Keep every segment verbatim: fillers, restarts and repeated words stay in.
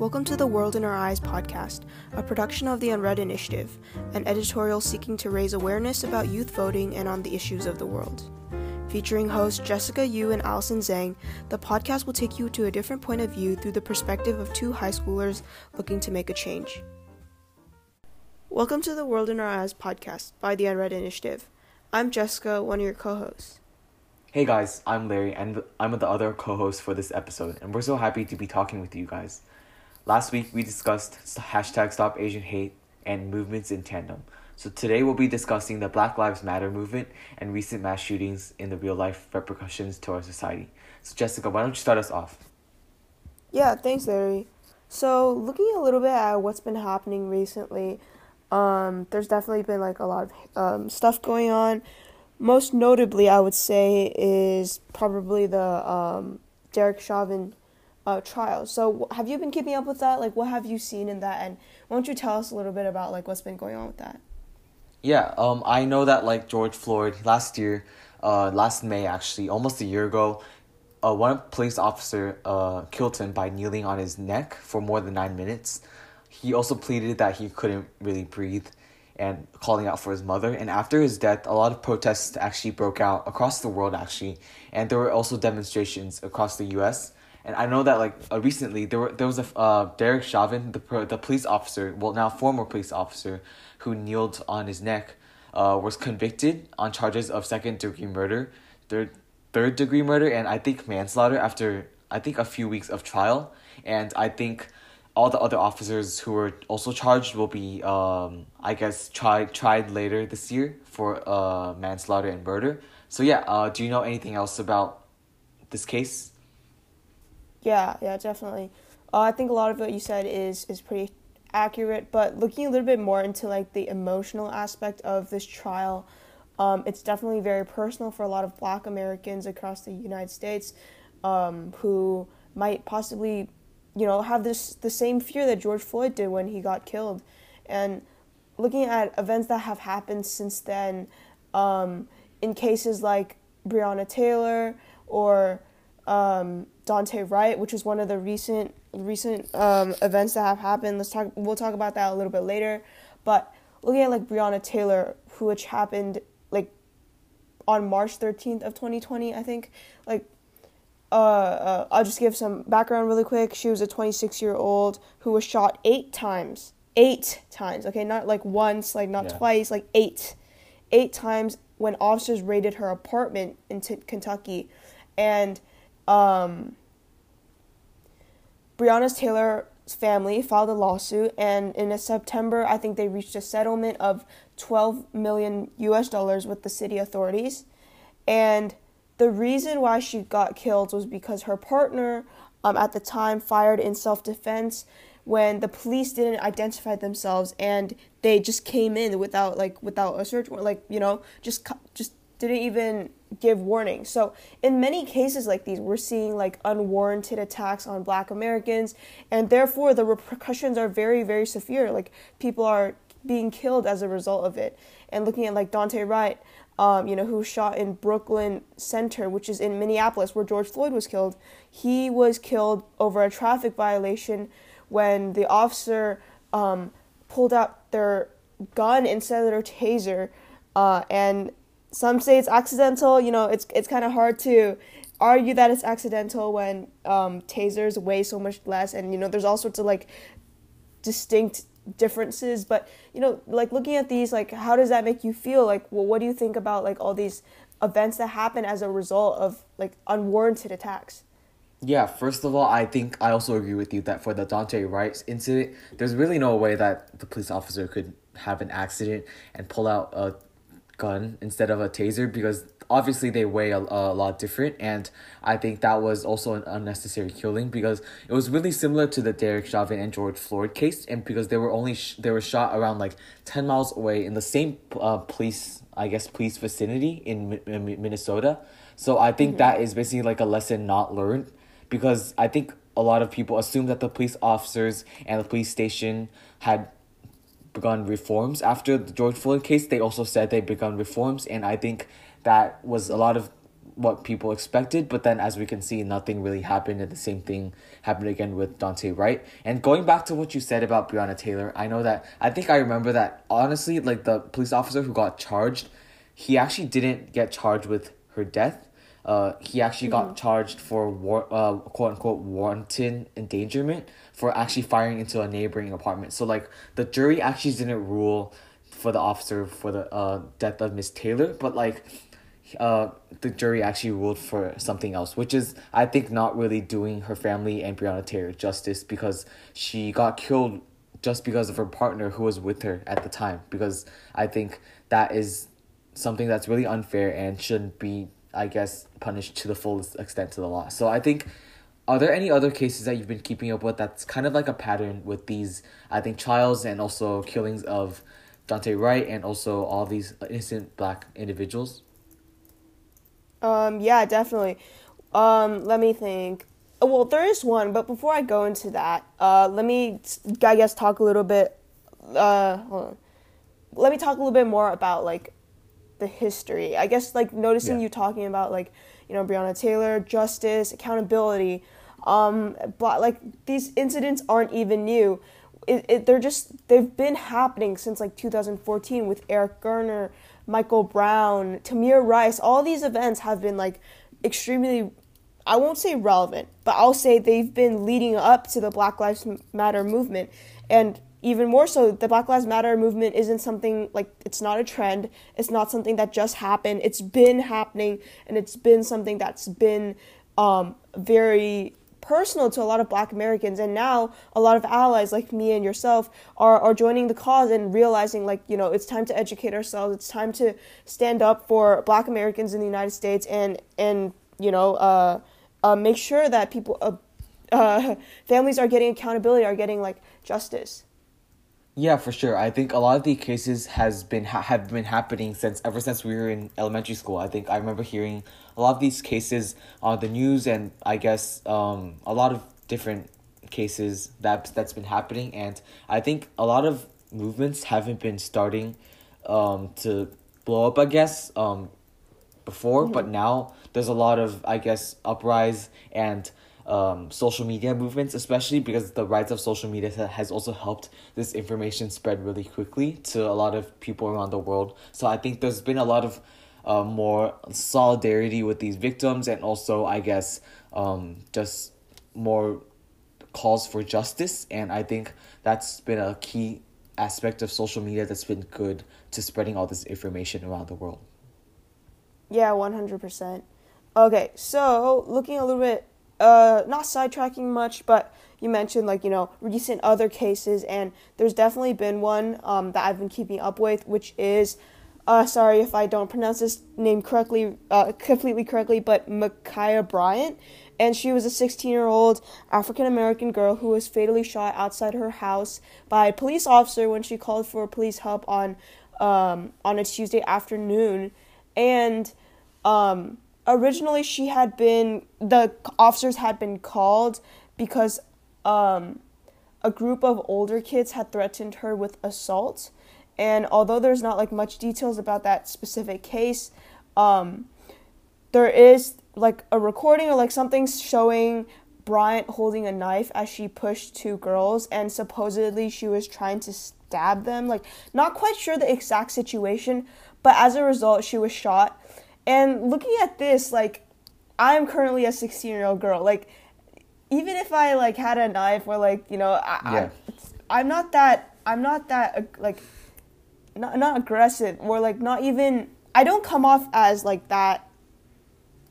Welcome to The World in Our Eyes Podcast, a production of The Unread Initiative, an editorial seeking to raise awareness about youth voting and on the issues of the world. Featuring hosts Jessica Yu and Allison Zhang, the podcast will take you to a different point of view through the perspective of two high schoolers looking to make a change. Welcome to The World in Our Eyes Podcast by The Unread Initiative. I'm Jessica, one of your co-hosts. Hey guys, I'm Larry, and I'm the other co-host for this episode, and we're so happy to be talking with you guys. Last week, we discussed hashtag Stop Asian Hate and movements in tandem. So today, we'll be discussing the Black Lives Matter movement and recent mass shootings in the real-life repercussions to our society. So Jessica, why don't you start us off? Yeah, thanks, Larry. So looking a little bit at what's been happening recently, um, there's definitely been like a lot of um, stuff going on. Most notably, I would say, is probably the um, Derek Chauvin Uh, trial. So have you been keeping up with that? Like, what have you seen in that? And why don't you tell us a little bit about like what's been going on with that? Yeah, um, I know that like George Floyd last year, uh, last May actually, almost a year ago, uh, one police officer uh, killed him by kneeling on his neck for more than nine minutes. He also pleaded that he couldn't really breathe and calling out for his mother. And after his death, a lot of protests actually broke out across the world actually. And there were also demonstrations across the U S, and I know that like uh, recently there were there was a uh, Derek Chauvin, the the police officer, well now former police officer, who kneeled on his neck, uh, was convicted on charges of second degree murder, third third degree murder, and I think manslaughter after I think a few weeks of trial, and I think all the other officers who were also charged will be um I guess tried tried later this year for uh manslaughter and murder. So yeah, uh, do you know anything else about this case? Yeah, yeah, definitely. Uh, I think a lot of what you said is, is pretty accurate, but looking a little bit more into like the emotional aspect of this trial, um, it's definitely very personal for a lot of Black Americans across the United States um, who might possibly, you know, have this the same fear that George Floyd did when he got killed. And looking at events that have happened since then, um, in cases like Breonna Taylor or um, Daunte Wright, which is one of the recent recent um, events that have happened. Let's talk. We'll talk about that a little bit later. But looking at like Breonna Taylor, who which happened like on March thirteenth of twenty twenty, I think. Like, uh, uh, I'll just give some background really quick. She was a twenty-six year old who was shot eight times, eight times. Okay, not like once, like not yeah. twice, like eight, eight times when officers raided her apartment in t- Kentucky, and. Um, Breonna Taylor's family filed a lawsuit, and in September, I think they reached a settlement of twelve million U S dollars with the city authorities. And the reason why she got killed was because her partner, um, at the time, fired in self-defense when the police didn't identify themselves, and they just came in without like without a search warrant, like you know, just just didn't even give warning. So in many cases like these, we're seeing like unwarranted attacks on Black Americans, and therefore the repercussions are very, very severe. Like people are being killed as a result of it. And looking at like Daunte Wright, um, you know, who was shot in Brooklyn Center, which is in Minneapolis, where George Floyd was killed. He was killed over a traffic violation when the officer um, pulled out their gun instead of their taser, uh, and some say it's accidental. You know, it's it's kind of hard to argue that it's accidental when um, tasers weigh so much less, and you know, there's all sorts of like distinct differences. But you know, like looking at these, like how does that make you feel? Like, well, what do you think about like all these events that happen as a result of like unwarranted attacks? Yeah, first of all, I think I also agree with you that for the Daunte Wright incident, there's really no way that the police officer could have an accident and pull out a gun instead of a taser, because obviously they weigh a, a lot different. And I think that was also an unnecessary killing, because it was really similar to the Derek Chauvin and George Floyd case, and because they were only sh- they were shot around like ten miles away in the same uh, police I guess police vicinity in, Mi- in Minnesota. So I think mm-hmm. that is basically like a lesson not learned, because I think a lot of people assume that the police officers and the police station had begun reforms after the George Floyd case. They also said they begun reforms, and I think that was a lot of what people expected, but then as we can see, nothing really happened, and the same thing happened again with Daunte Wright. And going back to what you said about Breonna Taylor, I know that, I think I remember that, honestly, like the police officer who got charged, he actually didn't get charged with her death. Uh, he actually mm-hmm. got charged for war, uh, quote unquote wanton endangerment for actually firing into a neighboring apartment. So like the jury actually didn't rule for the officer for the uh death of Miss Taylor, but like uh the jury actually ruled for something else, which is I think not really doing her family and Breonna Taylor justice, because she got killed just because of her partner who was with her at the time. Because I think that is something that's really unfair and shouldn't be, I guess, punished to the fullest extent to the law. So I think, are there any other cases that you've been keeping up with that's kind of like a pattern with these, I think, trials and also killings of Daunte Wright and also all these innocent black individuals? Um, yeah, definitely. Um, let me think. Well, there is one, but before I go into that, uh, let me, I guess, talk a little bit, uh, hold on. Let me talk a little bit more about, like, the history. I guess, like, noticing yeah. you talking about, like, you know, Breonna Taylor, justice, accountability, um, like, these incidents aren't even new. It, it, they're just, they've been happening since, like, two thousand fourteen with Eric Garner, Michael Brown, Tamir Rice. All these events have been, like, extremely, I won't say relevant, but I'll say they've been leading up to the Black Lives Matter movement. And even more so, the Black Lives Matter movement isn't something, like, it's not a trend. It's not something that just happened. It's been happening, and it's been something that's been um, very personal to a lot of Black Americans. And now a lot of allies, like me and yourself, are, are joining the cause and realizing, like, you know, it's time to educate ourselves. It's time to stand up for Black Americans in the United States and, and you know, uh, uh, make sure that people, uh, uh, families are getting accountability, are getting, like, justice. Yeah, for sure. I think a lot of the cases has been ha- have been happening since ever since we were in elementary school. I think I remember hearing a lot of these cases on the news, and I guess um a lot of different cases that that's been happening. And I think a lot of movements haven't been starting um to blow up, I guess, um before, mm-hmm. but now there's a lot of, I guess, uprise and Um, social media movements, especially because the rise of social media has also helped this information spread really quickly to a lot of people around the world. So I think there's been a lot of uh, more solidarity with these victims, and also, I guess, um, just more calls for justice. And I think that's been a key aspect of social media that's been good to spreading all this information around the world. Yeah, one hundred percent. Okay, so looking a little bit Uh, not sidetracking much, but you mentioned, like, you know, recent other cases, and there's definitely been one um, that I've been keeping up with, which is, uh, sorry if I don't pronounce this name correctly, uh, completely correctly, but Ma'Khia Bryant, and she was a sixteen-year-old African-American girl who was fatally shot outside her house by a police officer when she called for police help on, um, on a Tuesday afternoon, and, um... originally, she had been, the officers had been called because um, a group of older kids had threatened her with assault. And although there's not, like, much details about that specific case, um, there is, like, a recording or, like, something showing Bryant holding a knife as she pushed two girls, and supposedly she was trying to stab them. Like, not quite sure the exact situation, but as a result, she was shot. And looking at this, like, I'm currently a sixteen-year-old girl. Like, even if I, like, had a knife or, like, you know, I, yeah. I, I'm not that, I'm not that, like, not, not aggressive or, like, not even, I don't come off as, like, that,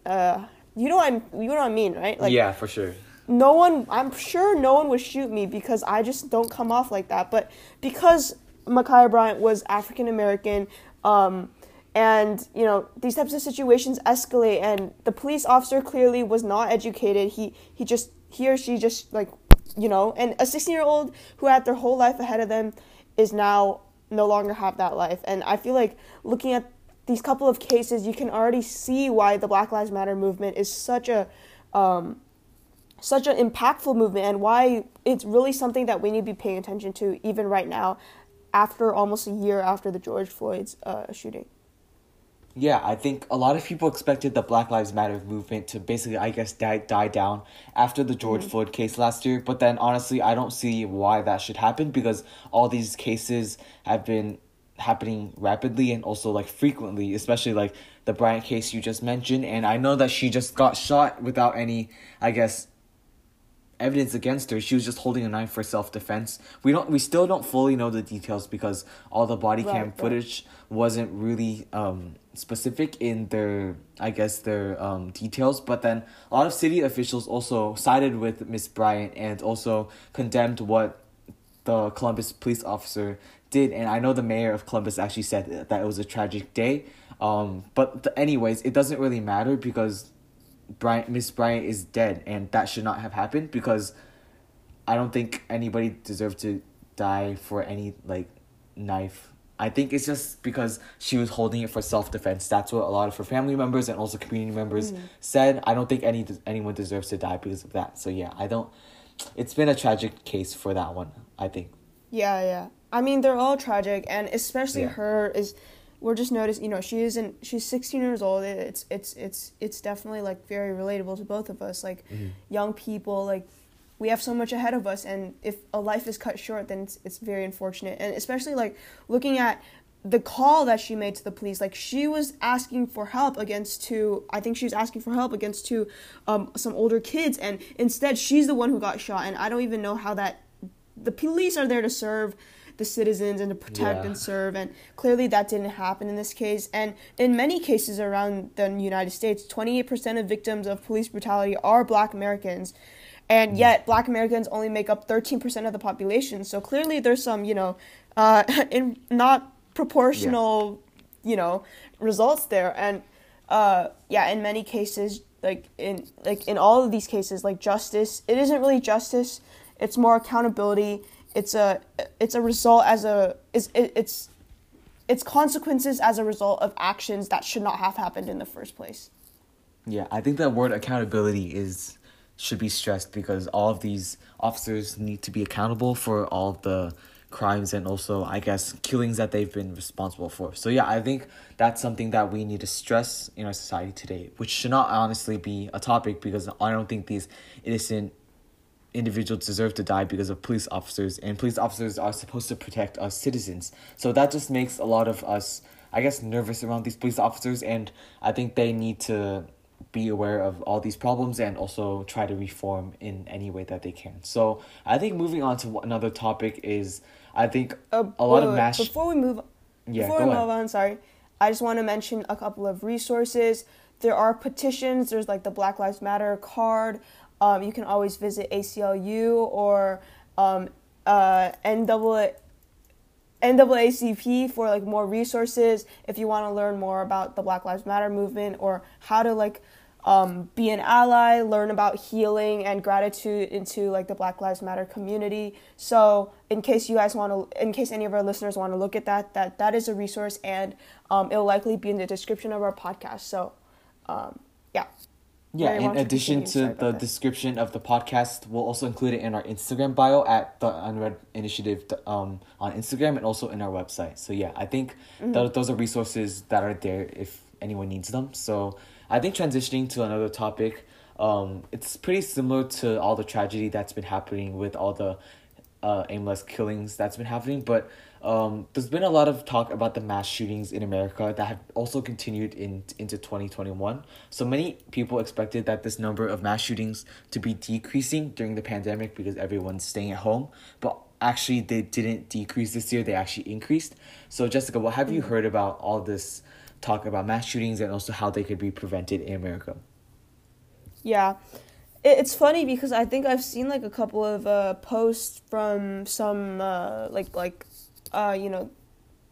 uh, you know what I'm, you know what I mean, right? Like, yeah, for sure. No one, I'm sure no one would shoot me because I just don't come off like that. But because Ma'Khia Bryant was African-American, um... and, you know, these types of situations escalate, and the police officer clearly was not educated. He he just, he or she just, like, you know, and a sixteen-year-old who had their whole life ahead of them is now no longer have that life. And I feel like looking at these couple of cases, you can already see why the Black Lives Matter movement is such a, um, such an impactful movement, and why it's really something that we need to be paying attention to even right now, after almost a year after the George Floyd's uh, shooting. Yeah, I think a lot of people expected the Black Lives Matter movement to basically, I guess, die, die down after the George mm-hmm. Floyd case last year. But then, honestly, I don't see why that should happen because all these cases have been happening rapidly and also, like, frequently, especially, like, the Bryant case you just mentioned. And I know that she just got shot without any, I guess, evidence against her. She was just holding a knife for self-defense. We don't, we still don't fully know the details because all the body cam right, footage right. wasn't really um specific in their, I guess, their um details. But then a lot of city officials also sided with Miss Bryant and also condemned what the Columbus police officer did. And I know the mayor of Columbus actually said that it was a tragic day. Um, but th- anyways, it doesn't really matter because Bryant, Miss Bryant is dead, and that should not have happened because I don't think anybody deserved to die for any, like, knife. I think it's just because she was holding it for self-defense. That's what a lot of her family members and also community members mm. said. I don't think any anyone deserves to die because of that. So, yeah, I don't... It's been a tragic case for that one, I think. Yeah, yeah. I mean, they're all tragic, and especially yeah. her is... We're just noticing, you know, she isn't, she's sixteen years old. It's, it's, it's, it's definitely, like, very relatable to both of us. Like, mm-hmm. young people, like, we have so much ahead of us. And if a life is cut short, then it's, it's very unfortunate. And especially, like, looking at the call that she made to the police, like, she was asking for help against two, I think she was asking for help against two, um, some older kids. And instead, she's the one who got shot. And I don't even know how that, the police are there to serve the citizens and to protect yeah. and serve, and clearly that didn't happen in this case. And in many cases around the United States, twenty-eight percent of victims of police brutality are Black Americans, and yet Black Americans only make up thirteen percent of the population. So clearly there's some, you know, uh, in not proportional, yeah. you know, results there. And uh, yeah, in many cases, like in like in all of these cases, like justice, it isn't really justice. It's more accountability. It's a it's a result as a is it, it's it's consequences as a result of actions that should not have happened in the first place. Yeah, I think that word accountability is should be stressed because all of these officers need to be accountable for all of the crimes and also, I guess, killings that they've been responsible for. So yeah, I think that's something that we need to stress in our society today, which should not honestly be a topic because I don't think these innocent individuals deserve to die because of police officers, and police officers are supposed to protect us citizens. So that just makes a lot of us, I guess, nervous around these police officers, and I think they need to be aware of all these problems and also try to reform in any way that they can. So I think moving on to another topic is, I think uh, a lot wait, of mass... Before we move, yeah, before we move on. on, sorry, I just want to mention a couple of resources. There are petitions, there's like the Black Lives Matter card. Um, you can always visit A C L U or um, uh, N double A C P for, like, more resources if you want to learn more about the Black Lives Matter movement or how to, like, um, be an ally, learn about healing and gratitude into, like, the Black Lives Matter community. So in case you guys want to, in case any of our listeners want to look at that, that, that is a resource, and um, it'll likely be in the description of our podcast. So, um, yeah. Yeah, in addition to the description of the podcast, we'll also include it in our Instagram bio at The Unread Initiative um, on Instagram and also in our website. So yeah, I think mm-hmm. th- those are resources that are there if anyone needs them. So I think transitioning to another topic, um, it's pretty similar to all the tragedy that's been happening with all the uh, aimless killings that's been happening. But um, there's been a lot of talk about the mass shootings in America that have also continued in into twenty twenty-one. So many people expected that this number of mass shootings to be decreasing during the pandemic because everyone's staying at home. But actually, they didn't decrease this year. They actually increased. So Jessica, what have you heard about all this talk about mass shootings and also how they could be prevented in America? Yeah. It's funny because I think I've seen, like, a couple of uh, posts from some, uh, like, like, uh, you know,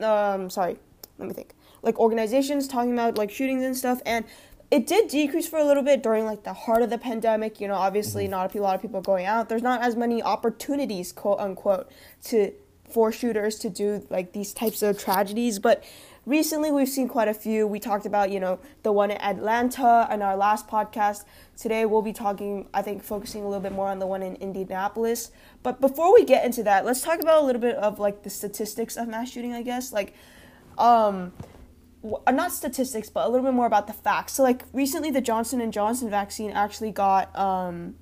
um, sorry, let me think, like, organizations talking about, like, shootings and stuff, and it did decrease for a little bit during, like, the heart of the pandemic. You know, obviously mm-hmm. not a lot of people going out. There's not as many opportunities, quote unquote, to for shooters to do, like, these types of tragedies, but recently, we've seen quite a few. We talked about, you know, the one in Atlanta in our last podcast. Today, we'll be talking, I think, focusing a little bit more on the one in Indianapolis. But before we get into that, let's talk about a little bit of, like, the statistics of mass shooting, I guess. Like, um, not statistics, but a little bit more about the facts. So, like, recently the Johnson and Johnson vaccine actually got, um,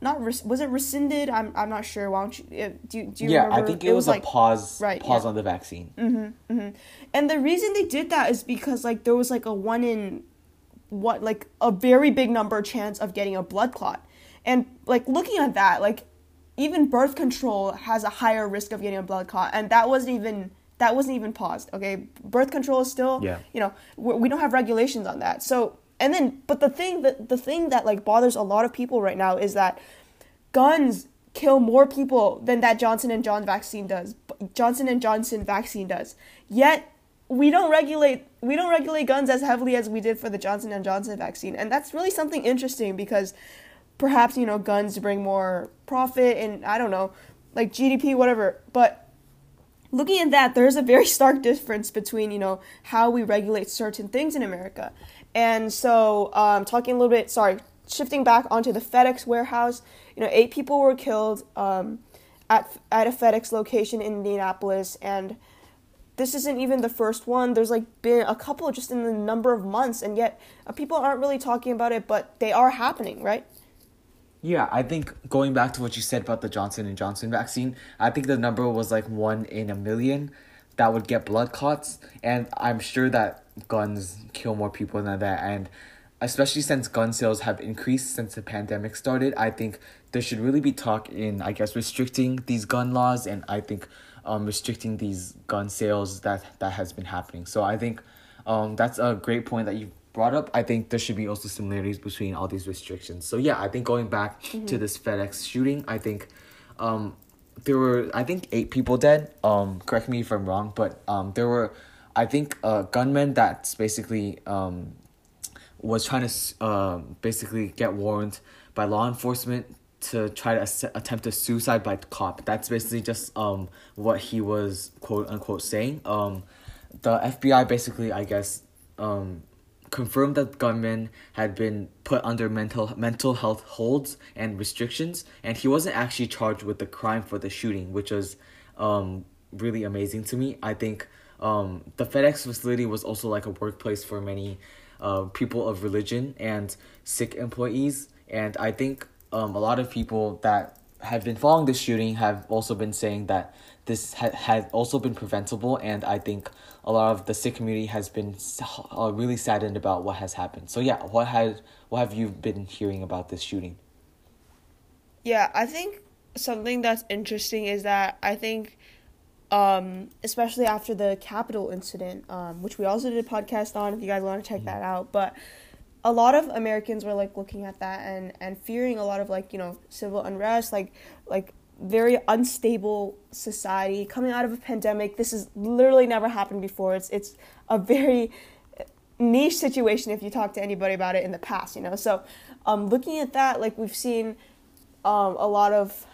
not, res- was it rescinded? I'm I'm not sure. Why don't you, do, do you yeah, remember? Yeah, I think it, it was, was a like, pause, right, pause yeah. on the vaccine. Mm-hmm, mm-hmm. And the reason they did that is because, like, there was, like, a one in, what, like, a very big number chance of getting a blood clot. And, like, looking at that, like, even birth control has a higher risk of getting a blood clot. And that wasn't even... That wasn't even paused, okay? Birth control is still, yeah. you know, we don't have regulations on that. So, and then, but the thing that, the thing that, like, bothers a lot of people right now is that guns kill more people than that Johnson and Johnson vaccine does. Johnson and Johnson vaccine does. Yet, we don't regulate, we don't regulate guns as heavily as we did for the Johnson and Johnson vaccine. And that's really something interesting because perhaps, you know, guns bring more profit and, I don't know, like G D P, whatever, but... Looking at that, there's a very stark difference between, you know, how we regulate certain things in America. And so, um, talking a little bit, sorry, shifting back onto the FedEx warehouse, you know, eight people were killed um, at at a FedEx location in Indianapolis. And this isn't even the first one. There's, like, been a couple just in the number of months. And yet, uh, people aren't really talking about it, but they are happening, right? Yeah, I think going back to what you said about the Johnson and Johnson vaccine, I think the number was like one in a million that would get blood clots. And I'm sure that guns kill more people than that. And especially since gun sales have increased since the pandemic started, I think there should really be talk in, I guess, restricting these gun laws. And I think um, restricting these gun sales that, that has been happening. So I think um, that's a great point that you've brought up. I think there should be also similarities between all these restrictions. So yeah, I think going back mm-hmm. to this FedEx shooting, I think um there were I think eight people dead. Um correct me if I'm wrong, but um there were I think uh gunmen that's basically um was trying to uh, basically get warned by law enforcement to try to ass- attempt a suicide by cop. That's basically just um what he was quote unquote saying. Um the F B I basically I guess um confirmed that gunmen had been put under mental mental health holds and restrictions, and he wasn't actually charged with the crime for the shooting, which was um really amazing to me. I think um the FedEx facility was also like a workplace for many uh people of religion and sick employees, and I think um a lot of people that have been following this shooting have also been saying that this ha- had also been preventable, and I think a lot of the sick community has been uh, really saddened about what has happened. So yeah, what had what have you been hearing about this shooting? Yeah, I think something that's interesting is that I think, um, especially after the Capitol incident, um, which we also did a podcast on, if you guys want to check mm-hmm. that out, but a lot of Americans were like looking at that and, and fearing a lot of like, you know, civil unrest, like like very unstable society coming out of a pandemic. This is literally never happened before. It's it's a very niche situation if you talk to anybody about it in the past, you know. So um, looking at that, like we've seen um, a lot of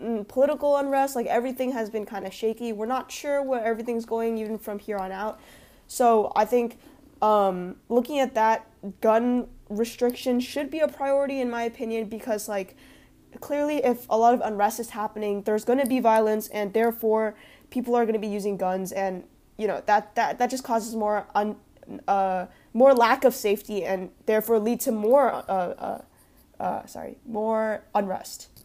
mm, political unrest, like everything has been kind of shaky. We're not sure where everything's going even from here on out. So I think um, looking at that, gun restriction should be a priority in my opinion, because like clearly if a lot of unrest is happening, there's going to be violence and therefore people are going to be using guns, and you know that that, that just causes more un, uh more lack of safety and therefore lead to more uh, uh uh sorry more unrest.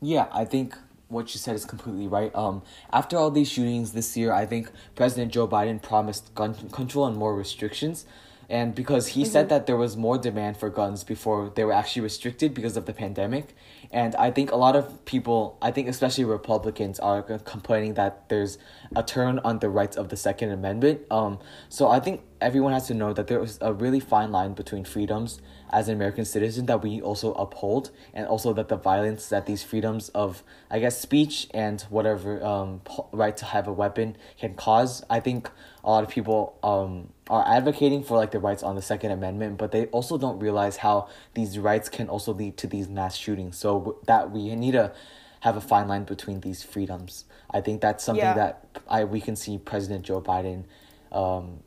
Yeah, I think what you said is completely right. Um, after all these shootings this year, I think President Joe Biden promised gun control and more restrictions. And because he mm-hmm. said that there was more demand for guns before they were actually restricted because of the pandemic. And I think a lot of people, I think especially Republicans, are complaining that there's a turn on the rights of the Second Amendment. Um, so I think everyone has to know that there is a really fine line between freedoms as an American citizen that we also uphold, and also that the violence that these freedoms of, I guess, speech and whatever um, right to have a weapon can cause. I think a lot of people um, are advocating for like the rights on the Second Amendment, but they also don't realize how these rights can also lead to these mass shootings. So that we need to have a fine line between these freedoms. I think that's something yeah. that I we can see President Joe Biden um,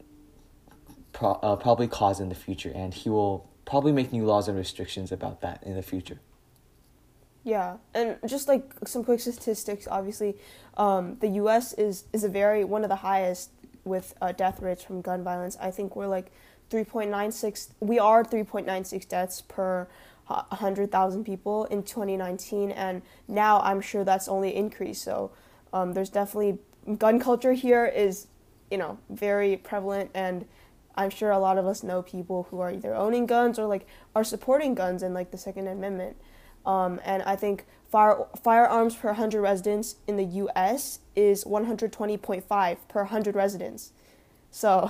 pro, uh, probably cause in the future, and he will probably make new laws and restrictions about that in the future. Yeah, and just like some quick statistics, obviously, um, the U S is is a very one of the highest with uh, death rates from gun violence. I think we're like three point nine six, we are three point nine six deaths per one hundred thousand people in twenty nineteen, and now I'm sure that's only increased. So um, there's definitely, gun culture here is, you know, very prevalent, and I'm sure a lot of us know people who are either owning guns or like are supporting guns and like the Second Amendment. Um, and I think fire, firearms per one hundred residents in the U S is one hundred twenty point five per one hundred residents. So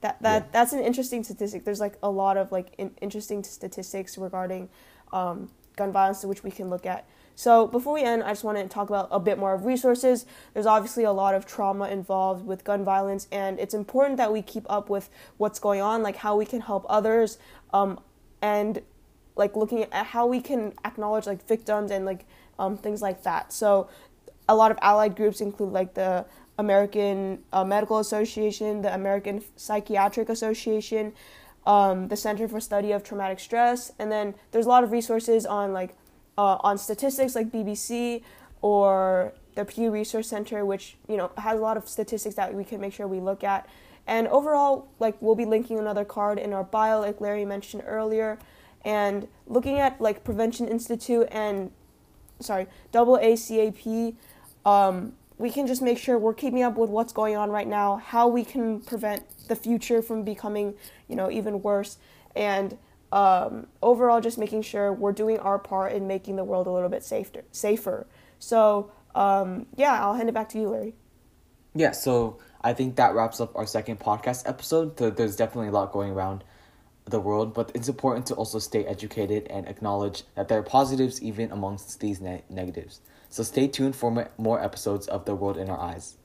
that that yeah. that's an interesting statistic. There's like a lot of like in, interesting statistics regarding um, gun violence, which we can look at. So before we end, I just want to talk about a bit more of resources. There's obviously a lot of trauma involved with gun violence, and it's important that we keep up with what's going on, like how we can help others, um, and like looking at how we can acknowledge like victims and like um, things like that. So a lot of allied groups include like the American uh, Medical Association, the American Psychiatric Association, um, the Center for Study of Traumatic Stress, and then there's a lot of resources on like Uh, on statistics like B B C or the Pew Research Center, which, you know, has a lot of statistics that we can make sure we look at. And overall, like, we'll be linking another card in our bio, like Larry mentioned earlier, and looking at like Prevention Institute and sorry double A C A P, um, we can just make sure we're keeping up with what's going on right now, how we can prevent the future from becoming, you know, even worse, and Um, overall, just making sure we're doing our part in making the world a little bit safer. Safer. So, um, yeah, I'll hand it back to you, Larry. Yeah, so I think that wraps up our second podcast episode. So there's definitely a lot going around the world, but it's important to also stay educated and acknowledge that there are positives even amongst these ne- negatives. So stay tuned for more episodes of The World in Our Eyes.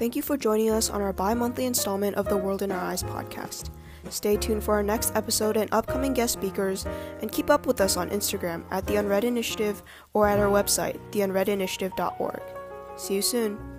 Thank you for joining us on our bi-monthly installment of The World in Our Eyes podcast. Stay tuned for our next episode and upcoming guest speakers, and keep up with us on Instagram at The Unread Initiative or at our website, the unread initiative dot org. See you soon.